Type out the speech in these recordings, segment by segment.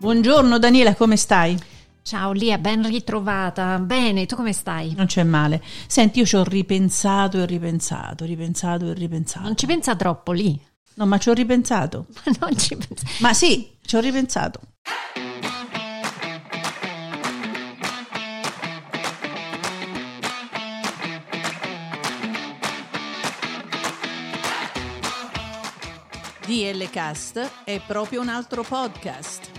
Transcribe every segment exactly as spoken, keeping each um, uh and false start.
Buongiorno Daniela, come stai? Ciao Lia, ben ritrovata. Bene, tu come stai? Non c'è male. Senti, io ci ho ripensato e ripensato, ripensato e ripensato. Non ci pensa troppo lì? No, ma ci ho ripensato. Ma non ci pensa. Ma sì, ci ho ripensato. D L Cast è proprio un altro podcast.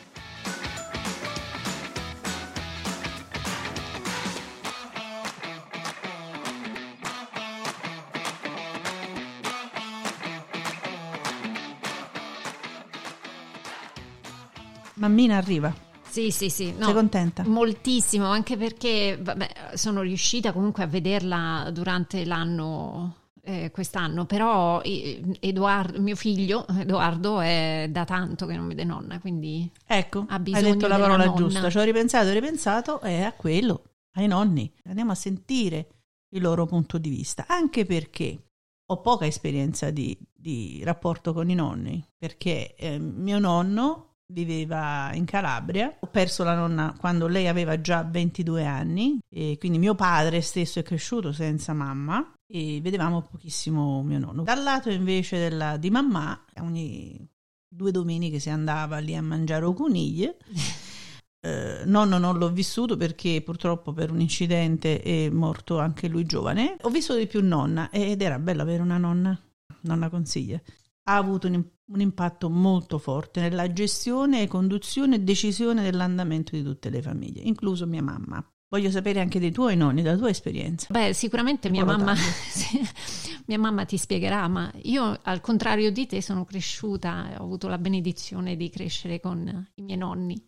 Mammina arriva. Sì, sì, sì. No, sei contenta? Moltissimo, anche perché vabbè, sono riuscita comunque a vederla durante l'anno, eh, quest'anno, però Edoardo, mio figlio Edoardo è da tanto che non vede nonna, quindi ecco, ha bisogno, hai detto la parola nonna. Giusta, ci ho ripensato e ripensato e eh, a quello, ai nonni. Andiamo a sentire il loro punto di vista, anche perché ho poca esperienza di, di rapporto con i nonni, perché eh, mio nonno viveva in Calabria, ho perso la nonna quando lei aveva già ventidue anni e quindi mio padre stesso è cresciuto senza mamma e vedevamo pochissimo mio nonno. Dal lato invece della, di mamma, ogni due domeniche si andava lì a mangiare o coniglie. Eh, nonno non l'ho vissuto perché purtroppo per un incidente è morto anche lui giovane. Ho vissuto di più nonna ed era bello avere una nonna, nonna consiglia. Ha avuto un, un impatto molto forte nella gestione, conduzione e decisione dell'andamento di tutte le famiglie, incluso mia mamma. Voglio sapere anche dei tuoi nonni, della tua esperienza. Beh, sicuramente mia mamma, mia mamma ti spiegherà, ma io al contrario di te sono cresciuta, ho avuto la benedizione di crescere con i miei nonni.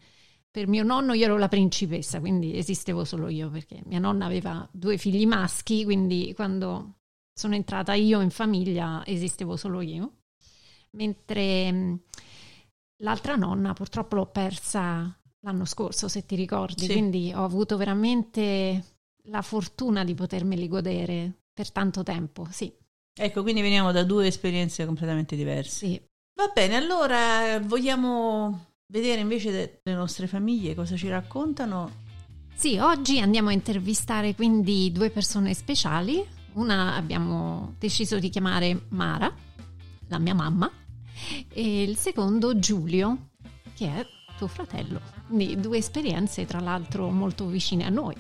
Per mio nonno io ero la principessa, quindi esistevo solo io, perché mia nonna aveva due figli maschi, quindi quando sono entrata io in famiglia esistevo solo io. Mentre l'altra nonna purtroppo l'ho persa l'anno scorso, se ti ricordi, sì. Quindi ho avuto veramente la fortuna di potermeli godere per tanto tempo, sì. Ecco, quindi veniamo da due esperienze completamente diverse. Sì. Va bene, allora vogliamo vedere invece le nostre famiglie cosa ci raccontano. Sì, oggi andiamo a intervistare quindi due persone speciali. Una abbiamo deciso di chiamare Mara, la mia mamma, e il secondo Giulio, che è tuo fratello. Quindi due esperienze tra l'altro molto vicine a noi.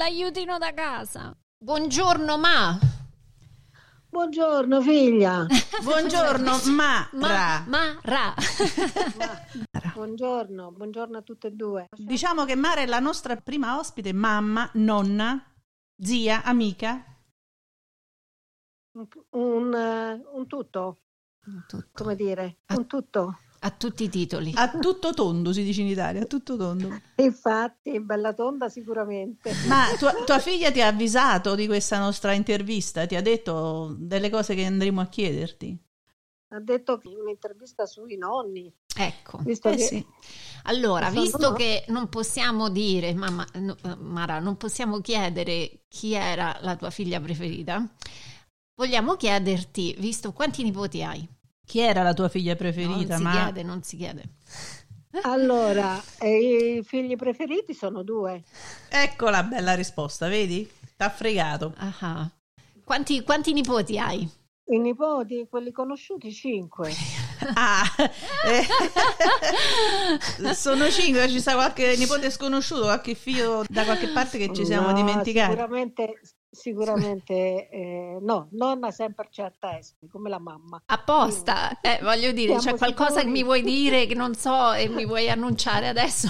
Aiutino da casa. Buongiorno ma. Buongiorno figlia. Buongiorno ma. Ma, ma, ra. Ma. Buongiorno, buongiorno a tutte e due. Diciamo che Mara è la nostra prima ospite, mamma, nonna, zia, amica. Un, un, un tutto. Un tutto. Come dire, a, un tutto. A tutti i titoli. A tutto tondo si dice in Italia, a tutto tondo. Infatti, bella tonda sicuramente. Ma tua, tua figlia ti ha avvisato di questa nostra intervista? Ti ha detto delle cose che andremo a chiederti? Ha detto che un'intervista sui nonni. Ecco, visto eh che... sì. Allora, visto che non possiamo dire, mamma, no, Mara, non possiamo chiedere chi era la tua figlia preferita, vogliamo chiederti, visto quanti nipoti hai? Chi era la tua figlia preferita? Non si ma... chiede, non si chiede. Allora, i figli preferiti sono due. Ecco la bella risposta, vedi? T'ha fregato. Aha. Quanti, quanti nipoti hai? I nipoti, quelli conosciuti, cinque. Ah, eh, sono cinque, ci sta qualche nipote sconosciuto, qualche figlio da qualche parte che ci siamo no, dimenticati. Sicuramente, Sicuramente eh, no, nonna sempre certa esmi, come la mamma. Apposta, eh, voglio dire, c'è cioè qualcosa che mi vuoi dire che non so e mi vuoi annunciare adesso?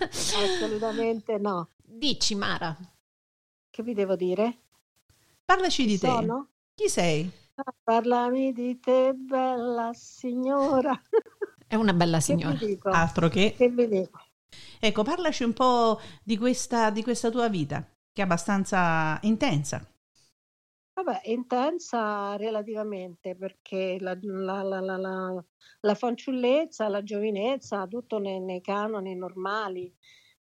Assolutamente no. Dici, Mara. Che vi devo dire? Parlaci di te. Sono? Chi sei? Ah, parlami di te, bella signora. È una bella signora. Che dico? Altro che... che vi dico? Ecco, parlaci un po' di questa, di questa tua vita, che è abbastanza intensa. Vabbè, intensa relativamente, perché la, la, la, la, la, la fanciullezza, la giovinezza, tutto nei, nei canoni normali.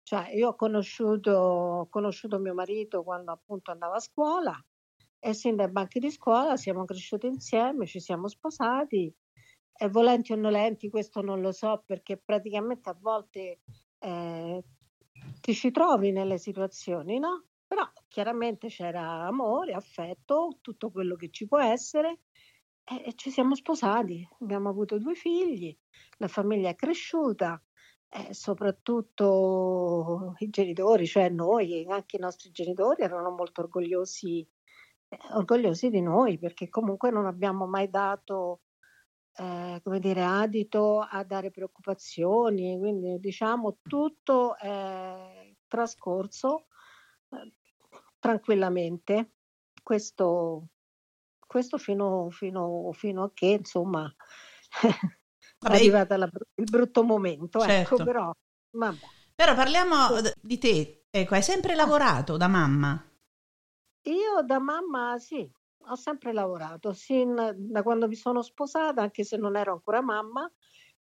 Cioè, io ho conosciuto, ho conosciuto mio marito quando appunto andava a scuola e sin dai banchi di scuola siamo cresciuti insieme, ci siamo sposati e volenti o nolenti, questo non lo so, perché praticamente a volte eh, ti ci trovi nelle situazioni, no? Però chiaramente c'era amore, affetto, tutto quello che ci può essere, e, e ci siamo sposati, abbiamo avuto due figli, la famiglia è cresciuta, eh, soprattutto i genitori, cioè noi, anche i nostri genitori erano molto orgogliosi, eh, orgogliosi di noi, perché comunque non abbiamo mai dato eh, come dire, adito a dare preoccupazioni, quindi diciamo tutto eh, trascorso tranquillamente, questo, questo fino, fino, fino a che insomma è arrivato la, il brutto momento, certo. Ecco, però vabbè. Però parliamo sì. di te, ecco, hai sempre lavorato da mamma? Io da mamma sì, ho sempre lavorato sin da quando mi sono sposata, anche se non ero ancora mamma,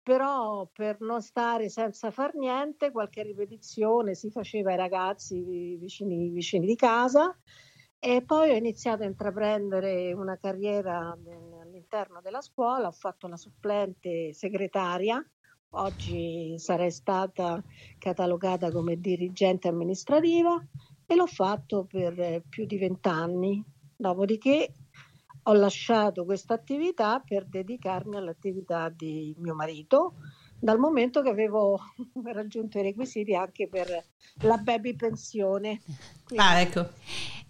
però per non stare senza far niente, qualche ripetizione si faceva ai ragazzi vicini, vicini di casa, e poi ho iniziato a intraprendere una carriera all'interno della scuola, ho fatto la supplente segretaria, oggi sarei stata catalogata come dirigente amministrativa e l'ho fatto per più di vent'anni, dopodiché ho lasciato questa attività per dedicarmi all'attività di mio marito, dal momento che avevo raggiunto i requisiti anche per la baby pensione. Quindi, ah, ecco.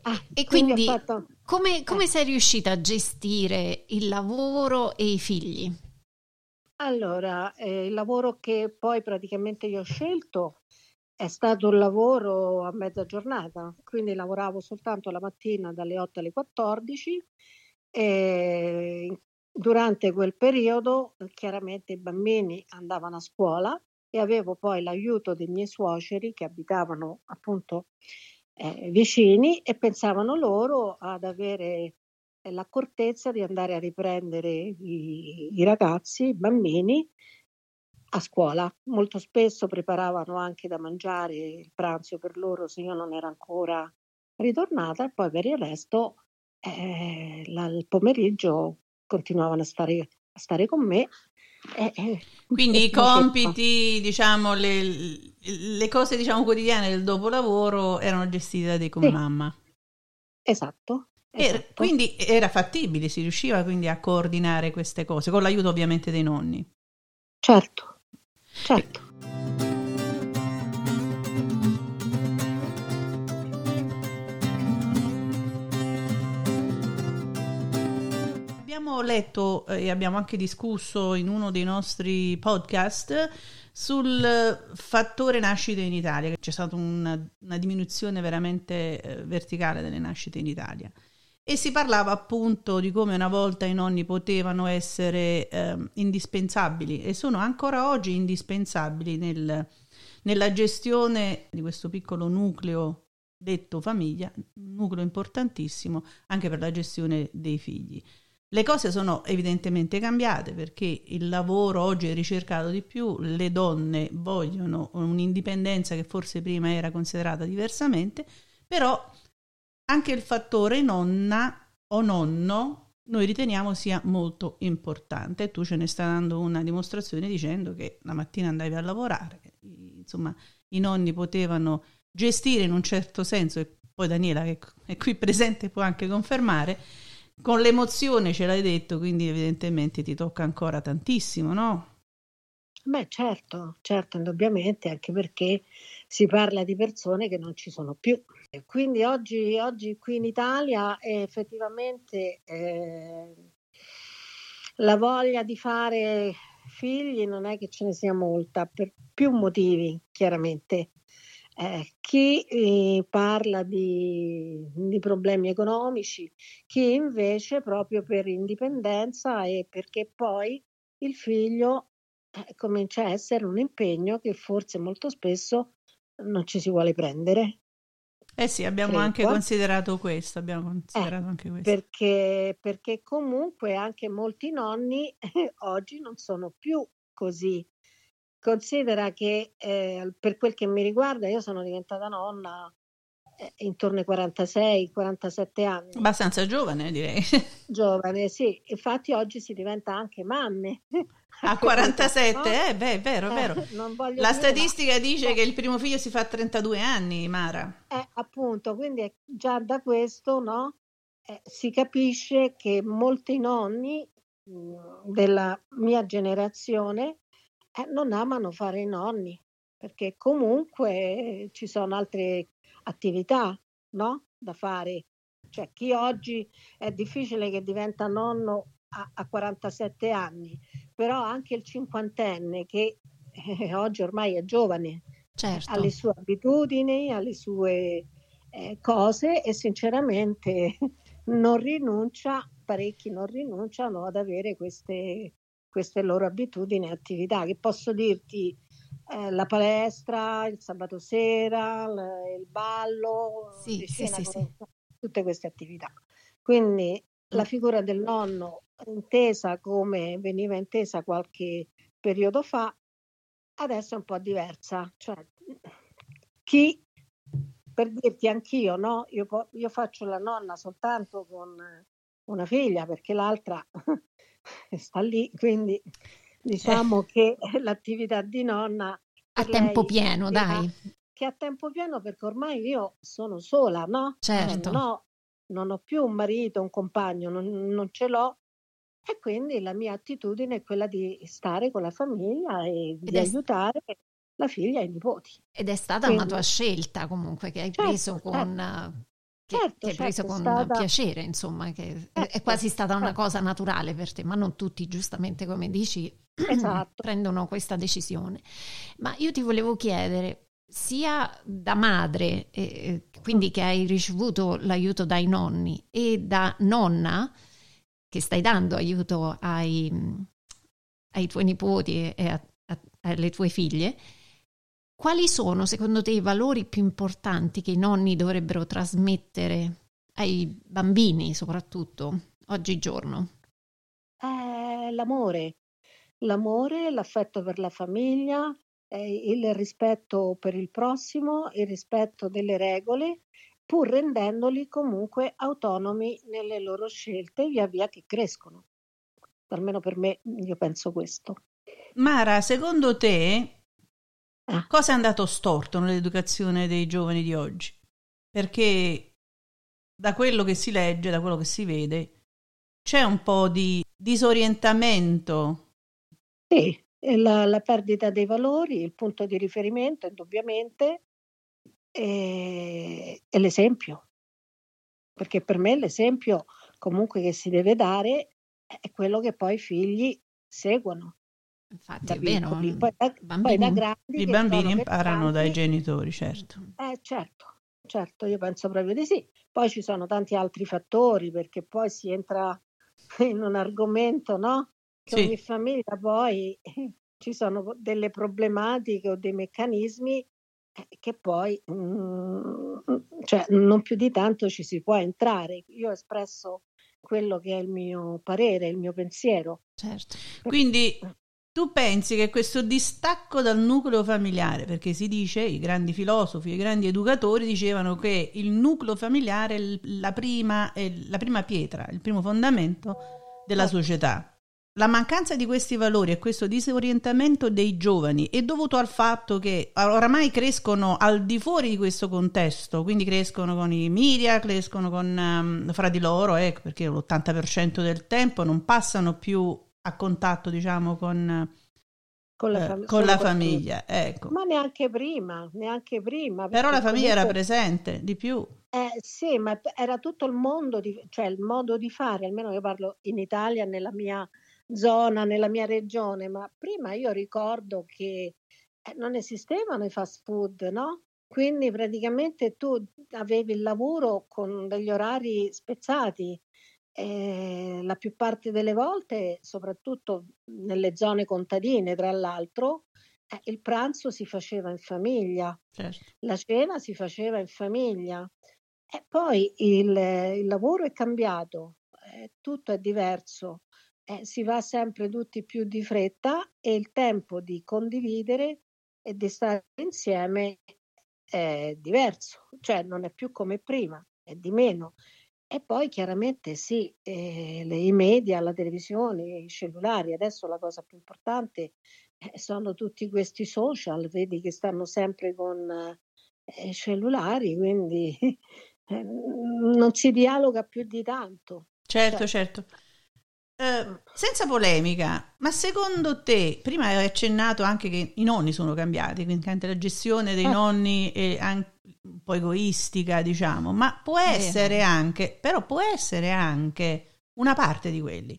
Ah, e quindi, quindi fatto... come, come eh. sei riuscita a gestire il lavoro e i figli? Allora, eh, il lavoro che poi praticamente io ho scelto è stato un lavoro a mezza giornata, quindi lavoravo soltanto la mattina dalle otto alle quattordici, e durante quel periodo chiaramente i bambini andavano a scuola e avevo poi l'aiuto dei miei suoceri che abitavano appunto eh, vicini, e pensavano loro ad avere eh, l'accortezza di andare a riprendere i, i ragazzi, i bambini a scuola. Molto spesso preparavano anche da mangiare il pranzo per loro se io non ero ancora ritornata, e poi per il resto Eh, la, il pomeriggio continuavano a stare, a stare con me, eh, eh, quindi i compiti, diciamo le, le cose diciamo quotidiane del dopolavoro erano gestite da te come sì. mamma. Esatto, esatto. E, quindi era fattibile, si riusciva quindi a coordinare queste cose con l'aiuto ovviamente dei nonni. Certo, certo. E... Abbiamo letto e abbiamo anche discusso in uno dei nostri podcast sul fattore nascite in Italia, c'è stata una, una diminuzione veramente verticale delle nascite in Italia, e si parlava appunto di come una volta i nonni potevano essere eh, indispensabili, e sono ancora oggi indispensabili nel, nella gestione di questo piccolo nucleo detto famiglia, nucleo importantissimo anche per la gestione dei figli. Le cose sono evidentemente cambiate perché il lavoro oggi è ricercato di più, le donne vogliono un'indipendenza che forse prima era considerata diversamente, però anche il fattore nonna o nonno noi riteniamo sia molto importante. Tu ce ne stai dando una dimostrazione dicendo che la mattina andavi a lavorare, insomma i nonni potevano gestire in un certo senso, e poi Daniela che è qui presente può anche confermare. Con l'emozione ce l'hai detto, quindi evidentemente ti tocca ancora tantissimo, no? Beh, certo, certo, indubbiamente, anche perché si parla di persone che non ci sono più. E quindi oggi, oggi qui in Italia è effettivamente eh, la voglia di fare figli non è che ce ne sia molta, per più motivi, chiaramente. Eh, chi eh, parla di, di problemi economici, chi invece proprio per indipendenza e perché poi il figlio eh, comincia a essere un impegno che forse molto spesso non ci si vuole prendere. Eh sì, abbiamo credo. anche considerato questo, abbiamo considerato eh, anche questo. Perché, perché comunque anche molti nonni eh, oggi non sono più così. Considera che eh, per quel che mi riguarda io sono diventata nonna eh, intorno ai quarantasei quarantasette anni. Abbastanza giovane, direi. Giovane, sì. Infatti oggi si diventa anche mamme. A quarantasette, no? eh beh, è vero, è vero. Eh, non voglio La dire, statistica ma... dice eh. che il primo figlio si fa a trentadue anni, Mara. Eh, appunto, quindi già da questo, no? Eh, si capisce che molti nonni mh, della mia generazione Eh, non amano fare i nonni, perché comunque ci sono altre attività, no? Da fare. Cioè, chi oggi è difficile che diventa nonno a, a quarantasette anni, però anche il cinquantenne che eh, oggi ormai è giovane, certo, alle sue abitudini, alle sue eh, cose, e sinceramente non rinuncia, parecchi non rinunciano ad avere queste queste loro abitudini e attività, che posso dirti eh, la palestra, il sabato sera, l- il ballo, sì, sì, sì, sì. tutte queste attività. Quindi la figura del nonno, intesa come veniva intesa qualche periodo fa, adesso è un po' diversa. Cioè, chi, per dirti anch'io, no? Io, po- io faccio la nonna soltanto con una figlia, perché l'altra sta lì, quindi diciamo eh. che l'attività di nonna a tempo pieno, dai, che a tempo pieno, perché ormai io sono sola, no? Certo. Eh, no, non ho più un marito, un compagno, non, non ce l'ho, e quindi la mia attitudine è quella di stare con la famiglia e Ed di è... aiutare la figlia e i nipoti. Ed è stata quindi una tua scelta comunque che hai certo, preso con... Certo. Che, certo, che hai preso certo, con stata... piacere, insomma, che certo, è quasi stata certo. una cosa naturale per te, ma non tutti, giustamente, come dici, esatto. prendono questa decisione. Ma io ti volevo chiedere, sia da madre, eh, quindi che hai ricevuto l'aiuto dai nonni, e da nonna, che stai dando aiuto ai, ai tuoi nipoti e a, a, alle tue figlie, quali sono, secondo te, i valori più importanti che i nonni dovrebbero trasmettere ai bambini, soprattutto, oggigiorno? Eh, l'amore. L'amore, l'affetto per la famiglia, eh, il rispetto per il prossimo, il rispetto delle regole, pur rendendoli comunque autonomi nelle loro scelte via via che crescono. Almeno per me, io penso questo. Mara, secondo te... Ah. Cosa è andato storto nell'educazione dei giovani di oggi? Perché da quello che si legge, da quello che si vede, c'è un po' di disorientamento. Sì, la, la perdita dei valori, il punto di riferimento, indubbiamente, e, e l'esempio. Perché per me l'esempio comunque che si deve dare è quello che poi i figli seguono. Infatti è vero, poi da, poi da grandi i bambini imparano dai genitori, certo. Eh, certo, certo, io penso proprio di sì. Poi ci sono tanti altri fattori, perché poi si entra in un argomento, no? Che sì. ogni famiglia poi eh, ci sono delle problematiche o dei meccanismi che poi mh, cioè, non più di tanto ci si può entrare. Io ho espresso quello che è il mio parere, il mio pensiero. Certo. Quindi tu pensi che questo distacco dal nucleo familiare, perché si dice, i grandi filosofi, i grandi educatori dicevano che il nucleo familiare è la prima, è la prima pietra, il primo fondamento della società. La mancanza di questi valori e questo disorientamento dei giovani è dovuto al fatto che oramai crescono al di fuori di questo contesto, quindi crescono con i media, crescono con um, fra di loro, ecco, perché l'ottanta per cento del tempo non passano più a contatto, diciamo, con Con la, fam- eh, con la famiglia, ecco. Ma neanche prima, neanche prima. Però la famiglia comunque... era presente di più. Eh, sì, ma era tutto il mondo, di, cioè il modo di fare, almeno io parlo in Italia, nella mia zona, nella mia regione, ma prima io ricordo che non esistevano i fast food, no? Quindi praticamente tu avevi il lavoro con degli orari spezzati. Eh, la più parte delle volte, soprattutto nelle zone contadine, tra l'altro, eh, il pranzo si faceva in famiglia, certo. La cena si faceva in famiglia. E poi il, il lavoro è cambiato, eh, tutto è diverso, eh, si va sempre tutti più di fretta e il tempo di condividere e di stare insieme è diverso, cioè non è più come prima, è di meno. E poi chiaramente sì, eh, le, i media, la televisione, i cellulari, adesso la cosa più importante eh, sono tutti questi social, vedi che stanno sempre con eh, cellulari, quindi eh, non si dialoga più di tanto. Certo, cioè, certo. Eh, senza polemica, ma secondo te, prima hai accennato anche che i nonni sono cambiati, quindi anche la gestione dei eh. nonni e anche... un po' egoistica, diciamo, ma può essere eh. anche, però può essere anche una parte di quelli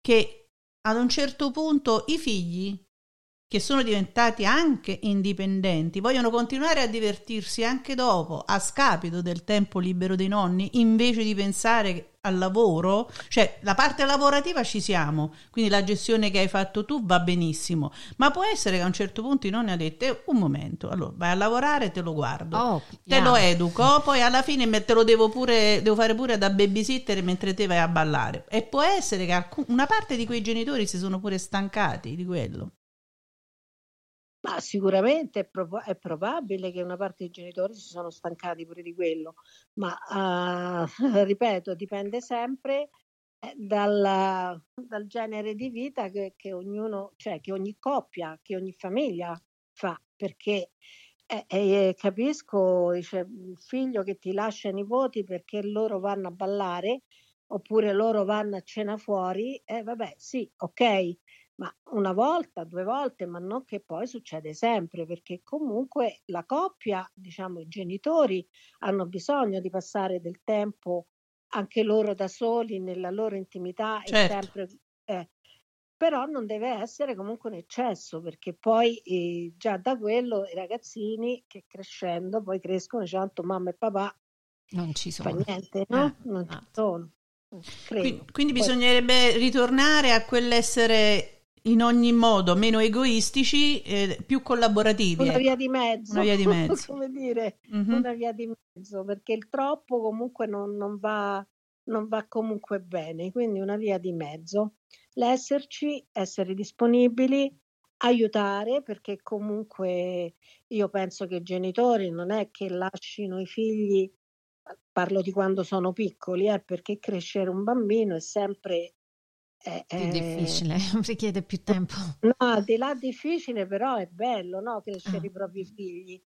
che ad un certo punto i figli, che sono diventati anche indipendenti, vogliono continuare a divertirsi anche dopo, a scapito del tempo libero dei nonni, invece di pensare al lavoro. Cioè la parte lavorativa ci siamo, quindi la gestione che hai fatto tu va benissimo, ma può essere che a un certo punto i nonni hanno detto eh, un momento, allora vai a lavorare, te lo guardo, oh, te yeah. lo educo, poi alla fine te lo devo pure devo fare pure da babysitter mentre te vai a ballare. E può essere che una parte di quei genitori si sono pure stancati di quello. Ma sicuramente è, prob- è probabile che una parte dei genitori si sono stancati pure di quello, ma uh, ripeto, dipende sempre dal, dal genere di vita che, che ognuno, cioè che ogni coppia, che ogni famiglia fa, perché eh, eh, capisco, dice, il figlio che ti lascia i nipoti perché loro vanno a ballare oppure loro vanno a cena fuori, eh, vabbè sì, ok. Ma una volta, due volte, ma non che poi succede sempre, perché comunque la coppia, diciamo, i genitori hanno bisogno di passare del tempo anche loro da soli, nella loro intimità. Certo. E sempre, eh, però non deve essere comunque un eccesso, perché poi eh, già da quello i ragazzini che crescendo poi crescono dicendo mamma e papà non ci sono, fa niente, no? Eh, non no. ci sono. Credo. Quindi poi... bisognerebbe ritornare a quell'essere in ogni modo meno egoistici, eh, più collaborativi, una via di mezzo, una via di mezzo. Come dire, mm-hmm. una via di mezzo, perché il troppo comunque non, non va non va comunque bene, quindi una via di mezzo, l'esserci, essere disponibili, aiutare, perché comunque io penso che i genitori non è che lascino i figli, parlo di quando sono piccoli, eh, perché crescere un bambino è sempre È, è difficile, richiede più tempo. No, al di là difficile, però è bello, no? Crescere ah. i propri figli.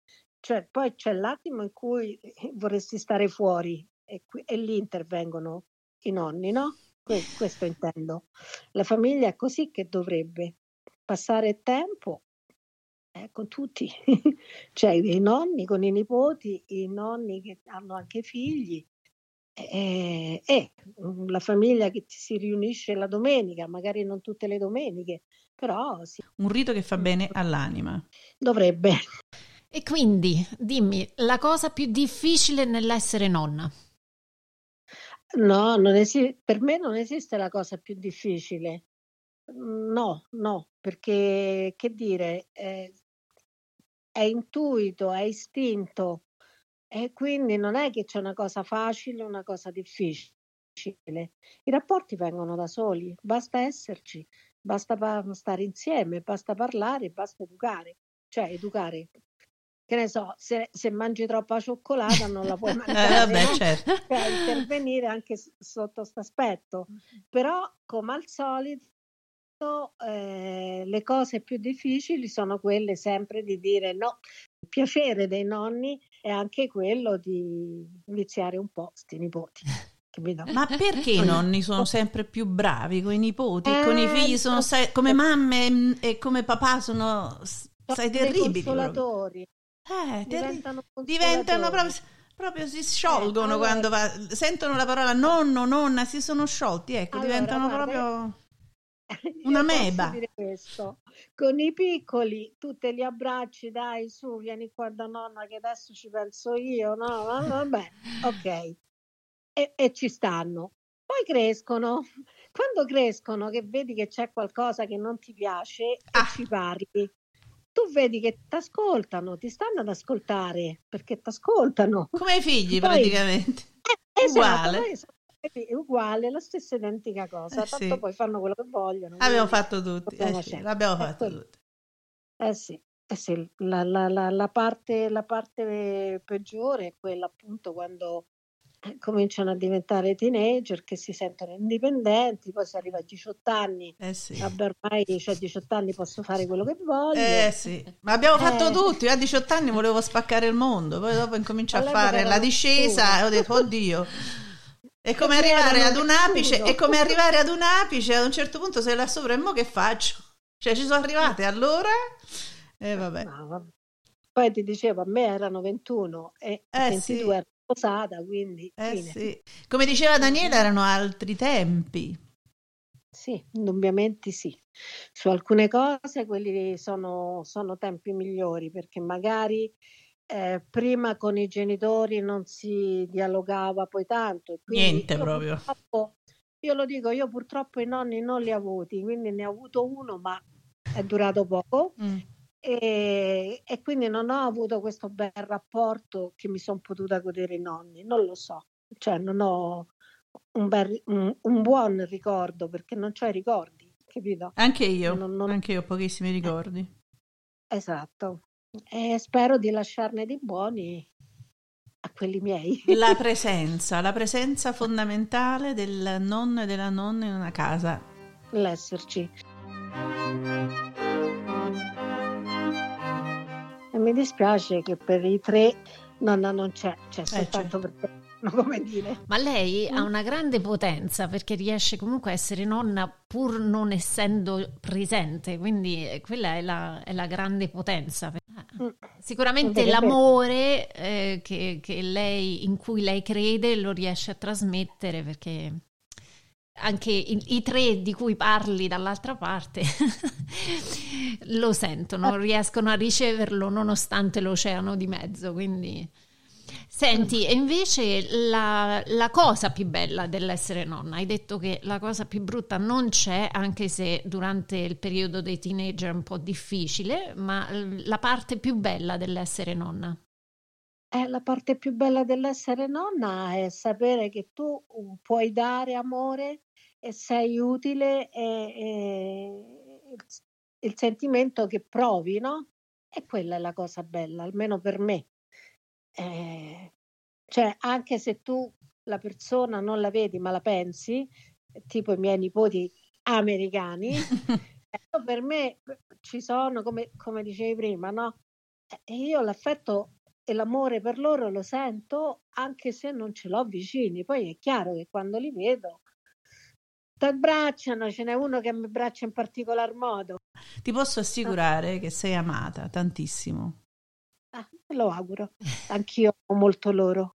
Cioè, poi c'è l'attimo in cui vorresti stare fuori e, qui, e lì intervengono i nonni, no? Que- questo intendo. La famiglia è così che dovrebbe passare tempo eh, con tutti, cioè i nonni, con i nipoti, i nonni che hanno anche figli. E eh, eh, la famiglia che si riunisce la domenica, magari non tutte le domeniche, però sì. Un rito che fa bene all'anima. Dovrebbe. E quindi dimmi la cosa più difficile nell'essere nonna. No, non esi- per me non esiste la cosa più difficile. No, no, perché che dire, eh, è intuito, è istinto. E quindi non è che c'è una cosa facile, una cosa difficile. I rapporti vengono da soli, basta esserci, basta pa- stare insieme, basta parlare, basta educare. Cioè educare, che ne so, se, se mangi troppa cioccolata non la puoi mangiare, eh, vabbè, no? Certo. Cioè, intervenire anche s- sotto questo aspetto. Però come al solito eh, le cose più difficili sono quelle sempre di dire no. Il piacere dei nonni è anche quello di viziare un po' sti nipoti. Capito? Ma perché i nonni sono sempre più bravi con i nipoti, eh, con i figli sono sai, come mamme e come papà sono sai terribili, consolatori. Eh, diventano, consolatori. diventano proprio, proprio si sciolgono eh, allora, quando va, sentono la parola nonno, nonna, si sono sciolti, ecco, allora, diventano guarda, proprio una meba. Con i piccoli tu te li abbracci, dai, su, vieni qua da nonna che adesso ci penso io, no? Vabbè, ok. E, e ci stanno, poi crescono, quando crescono che vedi che c'è qualcosa che non ti piace ah. e ci parli, tu vedi che ti ascoltano, ti stanno ad ascoltare perché ti ascoltano come i figli poi, praticamente eh, uguale esatto, esatto, è uguale, la stessa identica cosa eh, tanto sì. Poi fanno quello che vogliono, abbiamo fatto tutti eh, sì, l'abbiamo fatto eh, tutti eh sì eh sì la, la, la, la parte la parte peggiore è quella appunto quando cominciano a diventare teenager, che si sentono indipendenti, poi si arriva a diciotto anni eh sì. Vabbè, ormai cioè, diciotto anni posso fare quello che voglio eh sì. Ma abbiamo fatto eh. tutti, io a diciotto anni volevo spaccare il mondo, poi dopo incomincio a fare la discesa e ho detto oddio è come perché arrivare ad un apice è come arrivare ad un apice ad un certo punto sei là sopra e mo che faccio, cioè ci sono arrivate allora e eh, vabbè. No, vabbè poi ti dicevo a me erano ventuno e eh, ventidue sì. Posata, quindi eh sì. Come diceva Daniela erano altri tempi, sì, indubbiamente sì, su alcune cose quelli sono, sono tempi migliori perché magari eh, prima con i genitori non si dialogava poi tanto e quindi niente io proprio io lo dico, io purtroppo i nonni non li ho avuti, quindi ne ho avuto uno ma è durato poco mm. E, e quindi non ho avuto questo bel rapporto che mi sono potuta godere i nonni, non lo so, cioè non ho un, bel, un, un buon ricordo perché non c'ho i ricordi, capito? Anche io, non, non... anche io ho pochissimi ricordi. Eh, esatto, e spero di lasciarne di buoni a quelli miei. La presenza, la presenza fondamentale del nonno e della nonna in una casa. L'esserci. E mi dispiace che per i tre nonna non c'è, c'è eh, soltanto c'è. Per te, come dire. Ma lei mm. ha una grande potenza perché riesce comunque a essere nonna pur non essendo presente, quindi quella è la, è la grande potenza. Mm. Sicuramente Deve l'amore eh, che, che lei, in cui lei crede lo riesce a trasmettere perché... anche i, i tre di cui parli dall'altra parte lo sentono, riescono a riceverlo nonostante l'oceano di mezzo, quindi senti, e invece la, la cosa più bella dell'essere nonna, hai detto che la cosa più brutta non c'è, anche se durante il periodo dei teenager è un po' difficile, ma la parte più bella dell'essere nonna? Eh, la parte più bella dell'essere nonna è sapere che tu puoi dare amore e sei utile e, e il, il sentimento che provi, no? E quella è la cosa bella, almeno per me. Eh, cioè, anche se tu la persona non la vedi ma la pensi, tipo i miei nipoti americani, per me ci sono, come, come dicevi prima, no? E io l'affetto... e l'amore per loro lo sento anche se non ce l'ho vicini, poi è chiaro che quando li vedo ti abbracciano, ce n'è uno che mi abbraccia in particolar modo. Ti posso assicurare ah. che sei amata tantissimo. Ah, lo auguro, anch'io amo molto loro.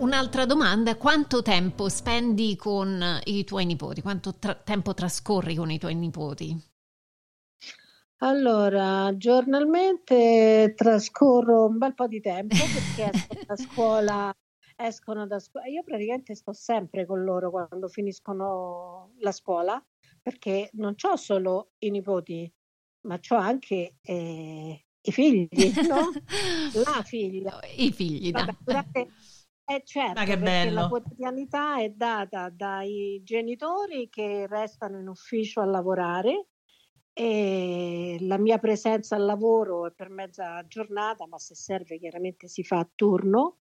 Un'altra domanda, quanto tempo spendi con i tuoi nipoti? Quanto tra- tempo trascorri con i tuoi nipoti? Allora, giornalmente trascorro un bel po' di tempo perché escono da scuola, escono da scuola. Io praticamente sto sempre con loro quando finiscono la scuola, perché non c'ho solo i nipoti, ma c'ho anche eh, i figli, no? La figlia. I figli, da. Vabbè, durante... Eh certo, ma che bello. Perché la quotidianità è data dai genitori che restano in ufficio a lavorare, e la mia presenza al lavoro è per mezza giornata, ma se serve chiaramente si fa a turno,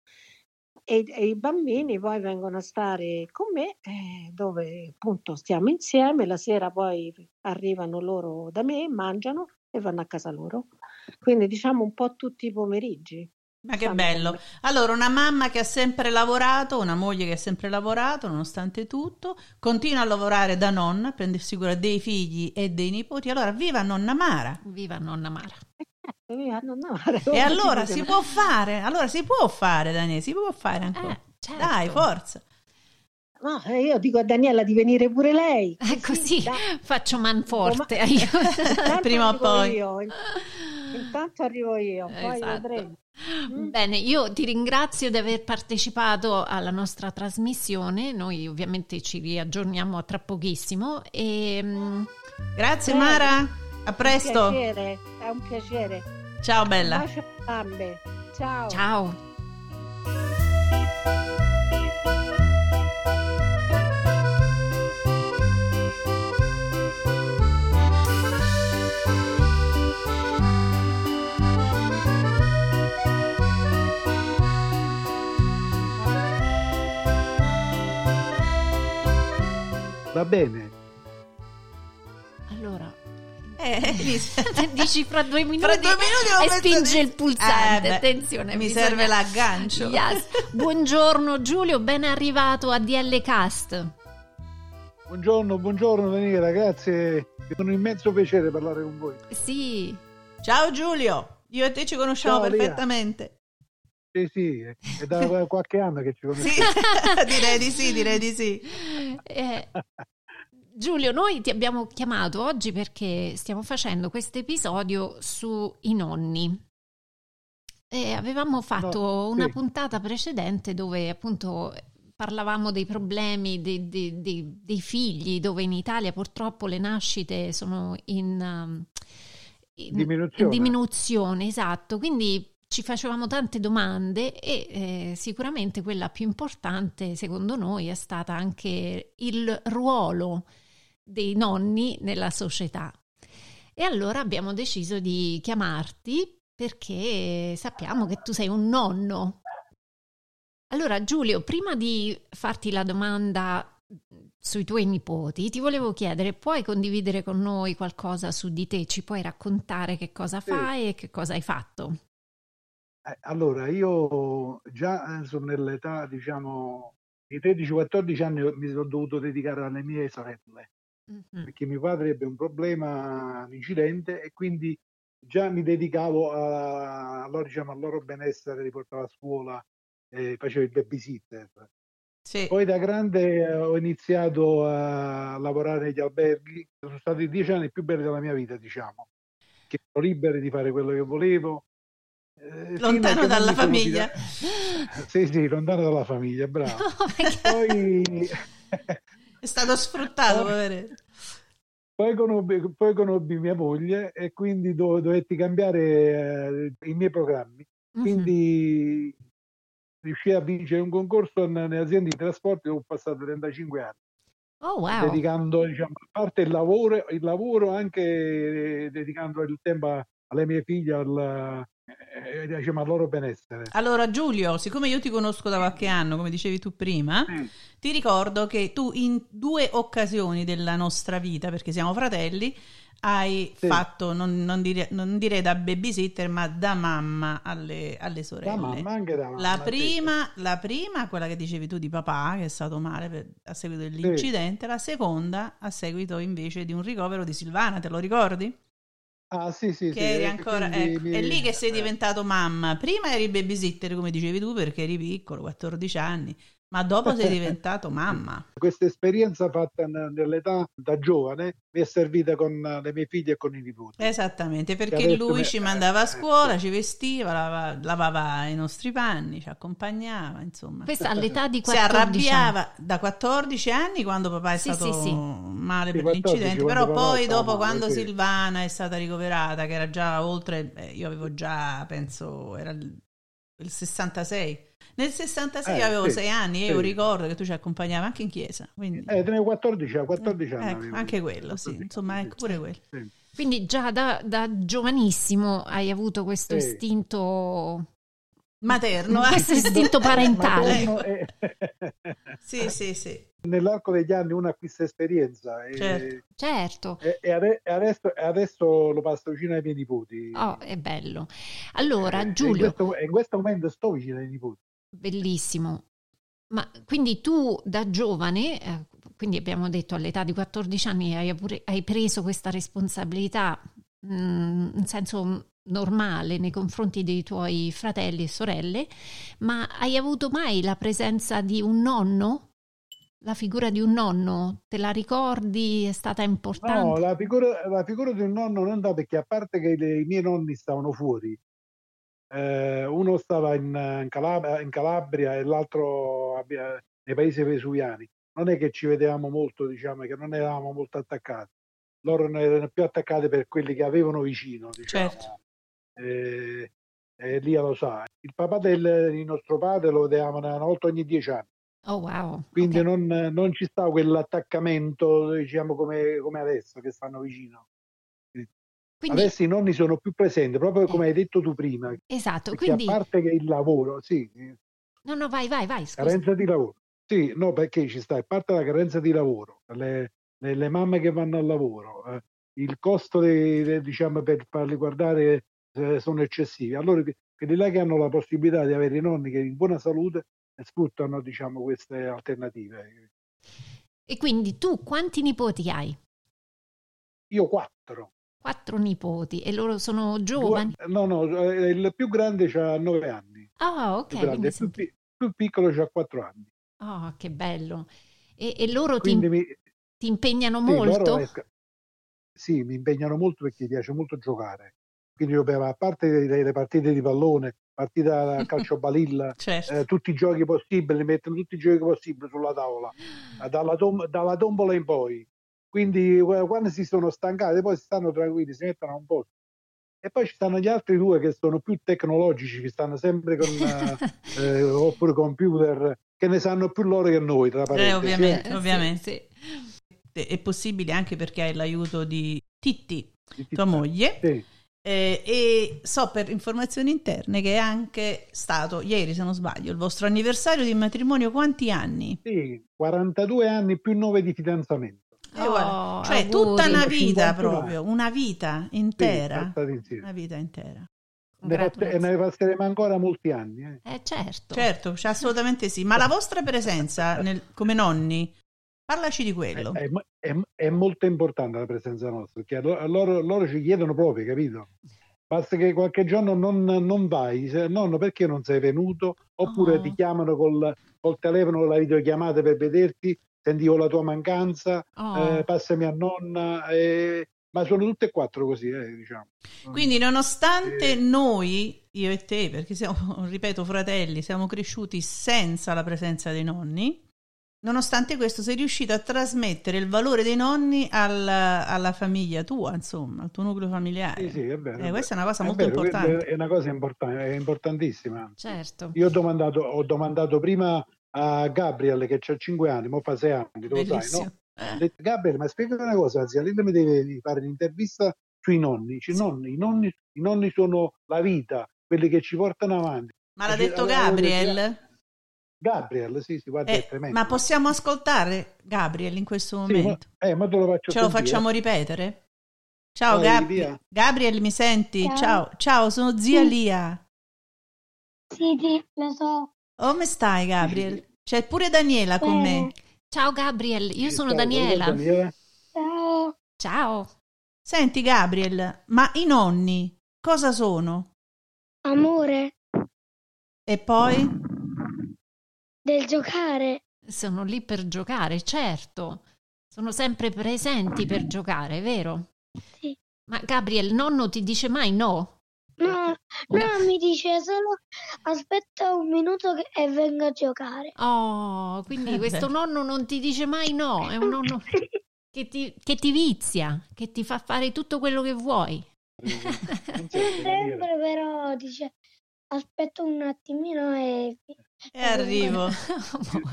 e, e i bambini poi vengono a stare con me, eh, dove appunto stiamo insieme, la sera poi arrivano loro da me, mangiano e vanno a casa loro, quindi diciamo un po' tutti i pomeriggi. Ma che bello! Allora, una mamma che ha sempre lavorato, una moglie che ha sempre lavorato, nonostante tutto, continua a lavorare da nonna, a prendersi cura dei figli e dei nipoti. Allora, viva nonna Mara! Viva nonna Mara! Eh, viva nonna Mara. E allora si può fare, allora si può fare, Daniele, si può fare ancora. Eh, certo. Dai, forza! No, io dico a Daniela di venire pure lei. Eh, così, da... faccio manforte. Ma... Prima o poi. Io. Intanto arrivo io, poi esatto. Vedremo. Bene, io ti ringrazio di aver partecipato alla nostra trasmissione. Noi ovviamente ci riaggiorniamo tra pochissimo e... Grazie eh, Mara, a presto. È un piacere, è un piacere. Ciao bella. Un bacio a gambe. Ciao. Ciao. Va bene. Allora, eh, dici fra due minuti, fra due minuti e spinge di... il pulsante. Eh, Attenzione, mi bisogna... serve l'aggancio. Yes. Buongiorno Giulio, ben arrivato a D L Cast. Buongiorno, buongiorno Daniela, grazie. È un immenso piacere parlare con voi. Sì. Ciao Giulio, io e te ci conosciamo Ciao, perfettamente. Lia. Sì, sì, è da qualche anno che ci conosciamo. Sì, direi di sì, direi di sì. Eh, Giulio, noi ti abbiamo chiamato oggi perché stiamo facendo questo episodio sui nonni. E avevamo fatto no, una sì. puntata precedente dove appunto parlavamo dei problemi dei, dei, dei, dei figli, dove in Italia purtroppo le nascite sono in, in, diminuzione. in diminuzione, esatto, quindi... Ci facevamo tante domande e eh, sicuramente quella più importante secondo noi è stata anche il ruolo dei nonni nella società. E allora abbiamo deciso di chiamarti perché sappiamo che tu sei un nonno. Allora Giulio, prima di farti la domanda sui tuoi nipoti, ti volevo chiedere, puoi condividere con noi qualcosa su di te? Ci puoi raccontare che cosa fai e che cosa hai fatto? Allora, io già sono nell'età, diciamo, di tredici quattordici anni mi sono dovuto dedicare alle mie sorelle, mm-hmm. perché mio padre ebbe un problema, un incidente, e quindi già mi dedicavo a, a loro, diciamo, al loro benessere, li portavo a scuola, eh, facevo il babysitter. Sì. Poi da grande ho iniziato a lavorare negli alberghi, sono stati dieci anni più belli della mia vita, diciamo, che ero libero di fare quello che volevo. Eh, lontano dalla famiglia da... sì sì lontano dalla famiglia bravo oh poi è stato sfruttato poi, poi, conobbi, poi conobbi mia moglie e quindi do, dovetti cambiare eh, i miei programmi, quindi mm-hmm. riuscii a vincere un concorso nelle aziende di trasporti dove ho passato trentacinque anni, oh, wow. dedicando, diciamo, a parte il lavoro il lavoro anche eh, dedicando il tempo alle mie figlie, al Eh, diciamo al loro benessere. Allora Giulio, siccome io ti conosco da qualche anno, come dicevi tu prima, sì. ti ricordo che tu in due occasioni della nostra vita, perché siamo fratelli, hai sì. fatto non, non, dire, non direi da babysitter ma da mamma alle, alle sorelle. Da mamma, anche da mamma. La prima, sì. la prima, quella che dicevi tu di papà, che è stato male per, a seguito dell'incidente, sì. la seconda a seguito invece di un ricovero di Silvana, te lo ricordi? Ah sì sì, che sì eri ancora, ecco, mi... è lì che sei diventato mamma. Prima eri babysitter come dicevi tu perché eri piccolo, quattordici anni, ma dopo sei diventato mamma. Questa esperienza fatta nell'età da giovane mi è servita con le mie figlie e con i nipoti. Esattamente, perché lui me... ci mandava a scuola, eh, ci vestiva, lavava, lavava i nostri panni, ci accompagnava, insomma. Questa all'età di quattordici anni. Si arrabbiava da quattordici anni quando papà è sì, stato sì, sì. male per quattordici, l'incidente, però poi dopo male, quando sì. Silvana è stata ricoverata, che era già oltre, eh, io avevo già, penso, era il sessantasei. Nel sessantasei eh, avevo sei sì, anni, sì. io ricordo che tu ci accompagnavi anche in chiesa. Quindi... Eh, tra i quattordici, quattordici eh, anni. Ecco, anche quello, quattordici, sì, quattordici, insomma, ecco pure quello. Sì. Quindi già da, da giovanissimo hai avuto questo sì. istinto materno, eh? Questo istinto parentale. È... sì, sì, sì. Nell'arco degli anni uno acquista esperienza. E, certo. E, e adesso, adesso lo passo vicino ai miei nipoti. Oh, è bello. Allora, e, Giulio. In questo, in questo momento sto vicino ai nipoti. Bellissimo. Ma quindi tu da giovane, eh, quindi abbiamo detto all'età di quattordici anni, hai, pure, hai preso questa responsabilità mh, in senso normale nei confronti dei tuoi fratelli e sorelle, ma hai avuto mai la presenza di un nonno? La figura di un nonno, te la ricordi? È stata importante? No, la figura, la figura di un nonno non da, perché a parte che le, i miei nonni stavano fuori, eh, uno stava in, in, Calab- in Calabria e l'altro nei paesi vesuviani, non è che ci vedevamo molto, diciamo, che non eravamo molto attaccati. Loro non erano più attaccati per quelli che avevano vicino, diciamo. Certo. Eh, eh, Lia lo sa. Il papà del il nostro padre lo vedevamo una volta ogni dieci anni. Oh, wow. Quindi okay. non, non ci sta quell'attaccamento, diciamo, come, come adesso che stanno vicino. Quindi... adesso i nonni sono più presenti, proprio eh. come hai detto tu prima. Esatto. Quindi... a parte che il lavoro, sì. No, no, vai, vai, vai. Scusa. Carenza di lavoro. Sì, no, perché ci sta, a parte la carenza di lavoro, le, le, le mamme che vanno al lavoro, eh, il costo de, de, diciamo, per farli guardare eh, sono eccessivi. Allora, quelli là che hanno la possibilità di avere i nonni che in buona salute sfruttano, diciamo, queste alternative. E quindi tu quanti nipoti hai? Io quattro. Quattro nipoti e loro sono giovani? Due, no, no, il più grande ha nove anni. Ah, oh, ok. Il più, sono... più, più piccolo ha quattro anni. Ah, oh, che bello. E, e loro ti, mi... ti impegnano sì, molto? Esca... Sì, mi impegnano molto perché mi piace molto giocare. Quindi a parte le partite di pallone, partita calcio balilla, certo. eh, tutti i giochi possibili, mettono tutti i giochi possibili sulla tavola, dalla, tom- dalla tombola in poi. Quindi quando si sono stancati, poi si stanno tranquilli, si mettono a un posto. E poi ci stanno gli altri due che sono più tecnologici, che stanno sempre con eh, oppure computer, che ne sanno più loro che noi, tra parentesi. Eh, ovviamente, eh, ovviamente. Sì. È possibile anche perché hai l'aiuto di Titti, di tua moglie. Sì. Eh, e so per informazioni interne che è anche stato ieri, se non sbaglio, il vostro anniversario di matrimonio. Quanti anni? Sì, quarantadue anni più nove di fidanzamento. Oh, eh, guarda, cioè auguri. Tutta una vita proprio, anni. Una vita intera. Sì, una vita intera. E ne passeremo ancora molti anni. Eh, eh certo. Certo, cioè, assolutamente sì. Ma la vostra presenza nel, come nonni? Parlaci di quello. È, è, è molto importante la presenza nostra, perché loro, loro ci chiedono proprio, capito? Basta che qualche giorno non, non vai, se, nonno perché non sei venuto? Oppure oh. ti chiamano col, col telefono, la videochiamata per vederti, sentivo la tua mancanza, oh. eh, passami a nonna, eh, ma sono tutte e quattro così, eh, diciamo. Quindi nonostante eh. noi, io e te, perché siamo, ripeto, fratelli, siamo cresciuti senza la presenza dei nonni, nonostante questo sei riuscito a trasmettere il valore dei nonni alla, alla famiglia tua, insomma, al tuo nucleo familiare. Sì, sì, è vero. Eh, questa è una cosa è molto vero, importante. È una cosa importante, è importantissima. Certo. Io ho domandato, ho domandato prima a Gabriel, che c'ha cinque anni, mo fa sei anni, tu lo sai, no? Eh. Ho detto, Gabriel, ma spiega una cosa, zia, lei mi deve fare un'intervista sui nonni. Sì. nonni, i nonni. I nonni sono la vita, quelli che ci portano avanti. Ma l'ha e detto Gabriel? Gabriel, sì, sì, guarda, eh, è tremendo. Ma possiamo ascoltare Gabriel in questo momento? Sì, ma, eh, ma te lo faccio Ce sentire. Lo facciamo ripetere? Ciao, Vai, Gab- Lia. Gabriel, mi senti? Ciao, ciao, ciao sono zia sì. Lia. Sì, sì, lo so. Come stai, Gabriel? C'è pure Daniela con eh. me. Ciao, Gabriel, io sì, sono ciao, Daniela. Daniela. Ciao. Ciao. Senti, Gabriel, ma i nonni cosa sono? Amore. E poi? Del giocare. Sono lì per giocare, certo. Sono sempre presenti per giocare, vero? Sì. Ma Gabriel, nonno ti dice mai no? No, no, mi dice solo aspetta un minuto e vengo a giocare. Oh, quindi questo nonno non ti dice mai no, è un nonno che ti, che ti vizia, che ti fa fare tutto quello che vuoi. Sempre però dice aspetta un attimino e... e arrivo.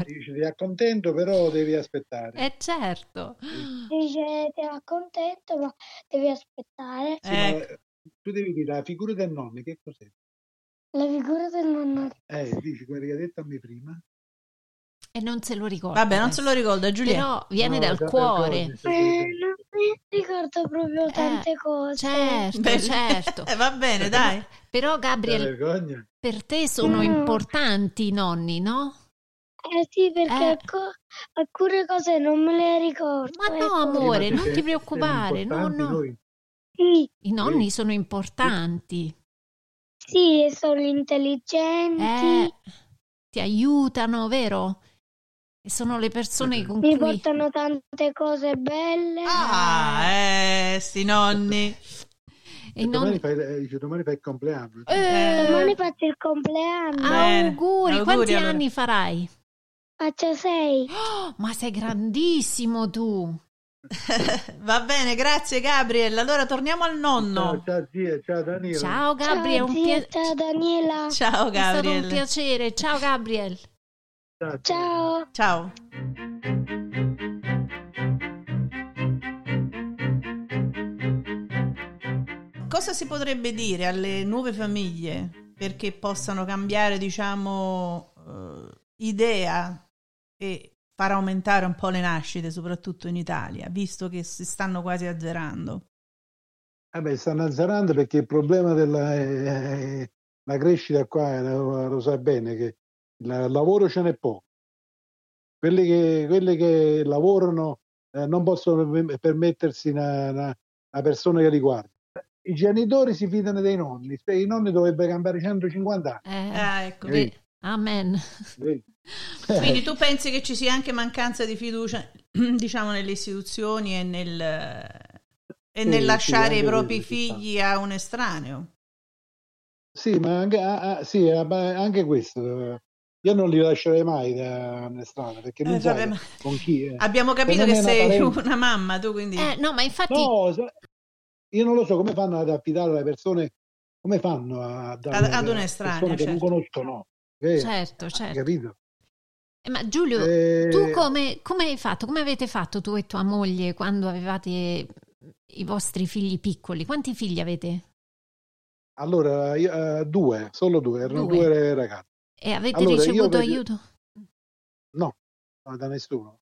Dice, ti accontento però devi aspettare. Eh certo. Dice ti accontento ma devi aspettare. Sì, ecco. Ma tu devi dire la figura del nonno che cos'è? La figura del nonno. Eh, dici quello che ha detto a me prima. E non se lo ricorda. Vabbè, non se lo ricorda, Giulia. Però viene no, dal da, cuore. Dal cuore eh, non mi ricordo proprio eh, tante cose. Certo, beh, certo. Eh, va bene, dai. Però, Gabriel, per te sono no. importanti i nonni, no? Eh sì, perché eh. Co- alcune cose non me le ricordo. Ma ecco. no, amore, non ti preoccupare. No, no. Sì. I nonni sì. sono importanti. Sì, sono intelligenti. Eh, ti aiutano, vero? E sono le persone con mi cui... Mi portano tante cose belle. Ah, eh, sti nonni. E, e domani, non... fai, domani fai il compleanno. Eh, domani faccio il compleanno. Bene. Auguri. Auguri. Quanti allora. anni farai? Faccio sei. Oh, ma sei grandissimo tu. Va bene, grazie Gabriel. Allora torniamo al nonno. Ciao, ciao zia, ciao Daniela. Ciao Gabriel, ciao, un pia- ciao Daniela. Ciao Gabriel. È stato un piacere. Ciao Gabriel. Ciao. Ciao. Ciao. Cosa si potrebbe dire alle nuove famiglie perché possano cambiare, diciamo, uh, idea e far aumentare un po' le nascite, soprattutto in Italia, visto che si stanno quasi azzerando? Eh beh, stanno azzerando perché il problema della eh, la crescita qua, lo sai bene, che il lavoro ce n'è poco. Quelli che, quelli che lavorano eh, non possono permettersi una, una, una persona che li guarda. I genitori si fidano dei nonni, i nonni dovrebbero cambiare centocinquanta anni. Eh, ah, ecco. Quindi, amen. Quindi. Quindi tu pensi che ci sia anche mancanza di fiducia, diciamo, nelle istituzioni e nel, e sì, nel sì, lasciare i propri figli a un estraneo? Sì, ma anche, ah, ah, sì, anche questo. Io non li lascerei mai da un'estranea, perché non eh, sai vabbè, con chi è. Abbiamo capito che sei una, una mamma, tu, quindi... Eh, no, ma infatti... No, io non lo so come fanno ad affidare le persone, come fanno a dare ad, ad un estraneo, certo, che non conoscono. Eh, certo, certo. Capito? Eh, ma Giulio, eh... tu come, come hai fatto? Come avete fatto tu e tua moglie quando avevate i vostri figli piccoli? Quanti figli avete? Allora, io, uh, due, solo due, erano due, due ragazzi. E avete allora, ricevuto io... aiuto? No, da nessuno.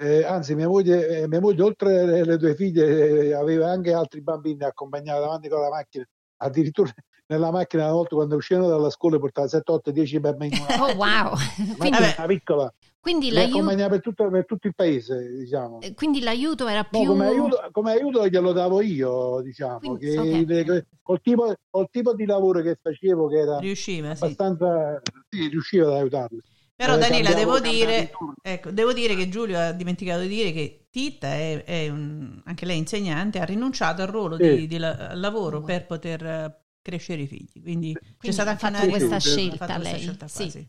Eh, anzi, mia moglie, eh, mia moglie, oltre le, le due figlie, eh, aveva anche altri bambini accompagnati davanti con la macchina. Addirittura nella macchina, una volta quando uscivano dalla scuola, portava sette, otto, dieci bambini. Oh, wow! Quindi, una piccola. Quindi l'aiuto... accompagnava per tutto, per tutto il paese, diciamo. Quindi l'aiuto era più... No, come, aiuto, come aiuto glielo davo io, diciamo. Quindi, che, okay. che, col, tipo, col tipo di lavoro che facevo, che era riusciva, abbastanza... Sì. Sì, riuscivo ad aiutarli. Però Daniela, devo dire, ecco, devo dire che Giulio ha dimenticato di dire che Titta, è, è un, anche lei insegnante, ha rinunciato al ruolo sì. di, di la, lavoro wow. per poter crescere i figli. Quindi, Quindi c'è stata anche una, questa scelta. Ha fatto lei. Scelta sì.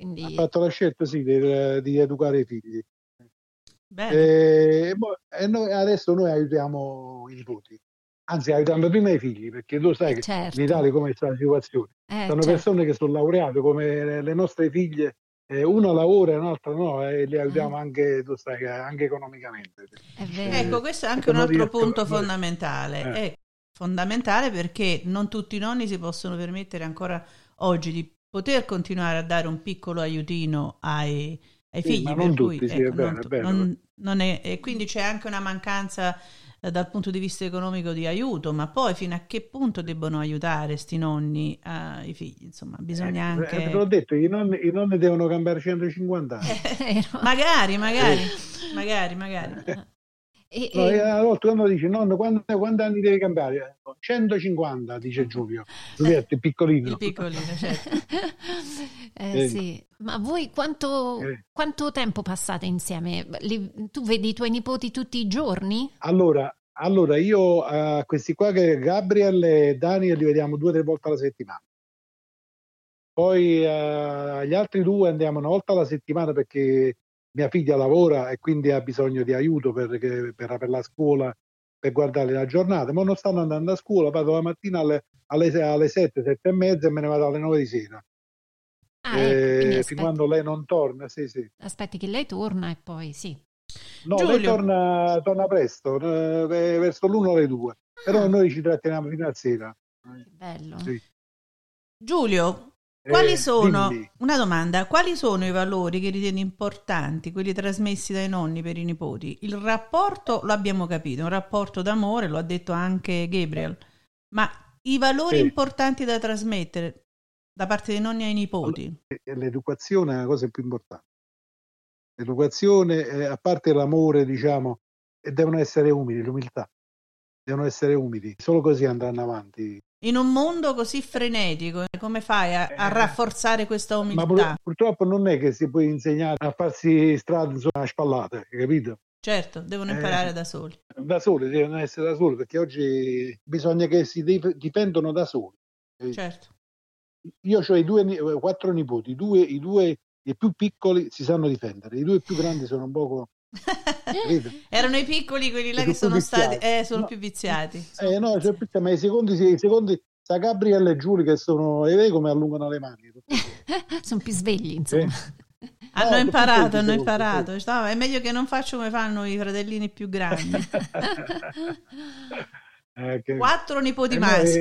Quindi... ha fatto la scelta sì, di, di educare i figli. E, e noi, adesso noi aiutiamo i nipoti. Anzi, aiutando prima i figli, perché tu sai che certo. in Italia come sta la situazione. Eh, sono certo. persone che sono laureate, come le nostre figlie, eh, una lavora e un'altra no, e eh, le aiutiamo eh. anche, tu sai, anche economicamente. È vero. Eh, ecco, questo è anche un altro punto fondamentale. Eh. È fondamentale perché non tutti i nonni si possono permettere ancora oggi di poter continuare a dare un piccolo aiutino ai, ai figli. Sì, ma non tutti, sì, è vero, è vero. E quindi c'è anche una mancanza... dal punto di vista economico di aiuto, ma poi fino a che punto debbono aiutare sti nonni eh, i figli, insomma bisogna eh, anche... Te l'ho detto, i nonni, i nonni devono cambiare centocinquanta anni. Eh, magari, magari, eh. magari, magari. E, no, e... Una volta quando dice nonno, quanti, quanti anni devi cambiare? centocinquanta, dice Giulio. Giulio è piccolino. Il piccolino, certo. eh, eh. Sì. Ma voi quanto, eh. quanto tempo passate insieme? Le, tu vedi i tuoi nipoti tutti i giorni? Allora, allora io uh, questi qua, che Gabriel e Daniel, li vediamo due o tre volte alla settimana. Poi uh, gli altri due andiamo una volta alla settimana perché mia figlia lavora e quindi ha bisogno di aiuto per, per, per la scuola, per guardare la giornata. Ma non stanno andando a scuola, vado la mattina alle, alle, alle sette, sette e mezza e me ne vado alle nove di sera. Ah, eh, ecco, fino quando lei non torna, sì, sì. Aspetti che lei torna e poi sì. No, Giulio. Lei torna, torna presto, eh, verso l'una o le due, ah. però noi ci tratteniamo fino a sera. Che bello. Sì. Giulio, quali eh, sono, dimmi. Una domanda, quali sono i valori che ritieni importanti, quelli trasmessi dai nonni per i nipoti? Il rapporto, lo abbiamo capito, è un rapporto d'amore, lo ha detto anche Gabriel, ma i valori eh. importanti da trasmettere da parte dei nonni ai nipoti? L'educazione è la cosa più importante. L'educazione, eh, a parte l'amore, diciamo, e devono essere umili, l'umiltà. Devono essere umili, solo così andranno avanti. In un mondo così frenetico, come fai a, a rafforzare questa umiltà? Ma pur, purtroppo non è che si può insegnare a farsi strada a spallate, capito? Certo, devono imparare eh, da soli. Da soli, devono essere da soli, perché oggi bisogna che si dipendano da soli. Certo. Io ho i due, quattro nipoti, due, i due i più piccoli si sanno difendere, i due più grandi sono un poco... Erano i piccoli quelli là che sono viziati. stati eh, sono no. più viziati eh, no, cioè, ma i secondi, i secondi sta Gabriel e Giulio che sono e vedi come allungano le mani sono più svegli insomma eh. hanno, no, imparato, hanno imparato hanno sì. imparato no, è meglio che non faccio come fanno i fratellini più grandi eh, che... quattro nipoti eh, maschi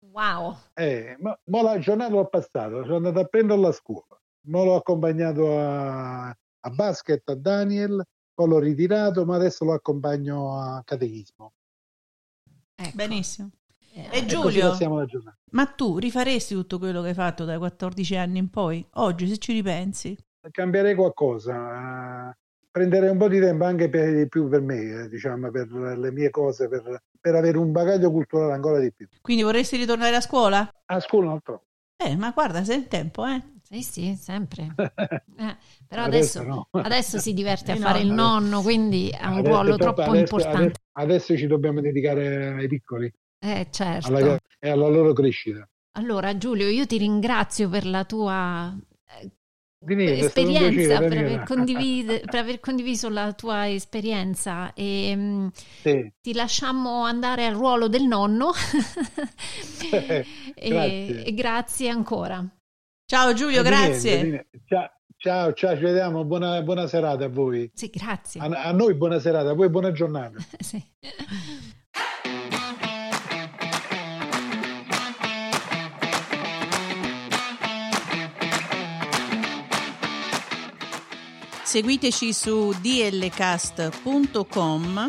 eh, wow eh, ma, ma la giornata l'ho passata, sono andato a prenderlo alla scuola, ma l'ho accompagnato a, a basket a Daniel, l'ho ritirato, ma adesso lo accompagno a catechismo. Ecco. Benissimo. E, e Giulio, ma tu rifaresti tutto quello che hai fatto dai quattordici anni in poi? Oggi, se ci ripensi? Cambierei qualcosa. Prenderei un po' di tempo anche per di più per me, diciamo, per le mie cose, per, per avere un bagaglio culturale ancora di più. Quindi vorresti ritornare a scuola? A scuola un altro. Eh, ma guarda, sei in tempo, eh. Sì, sì, sempre. Eh, però adesso, adesso, no. adesso si diverte a no, fare il nonno, quindi ha un adesso, ruolo troppo adesso, importante. Adesso, adesso ci dobbiamo dedicare ai piccoli. Eh, certo. Alla, e alla loro crescita. Allora, Giulio, io ti ringrazio per la tua eh, Dine, esperienza, piacere, per, aver condivide, per aver condiviso la tua esperienza. E, sì. Ti lasciamo andare al ruolo del nonno. e, grazie. E grazie ancora. Ciao Giulio, grazie. Niente, niente. Ciao, ciao, ci vediamo. Buona, buona serata a voi. Sì, grazie. A, a noi buona serata, a voi buona giornata. Sì. Seguiteci su d l cast punto com,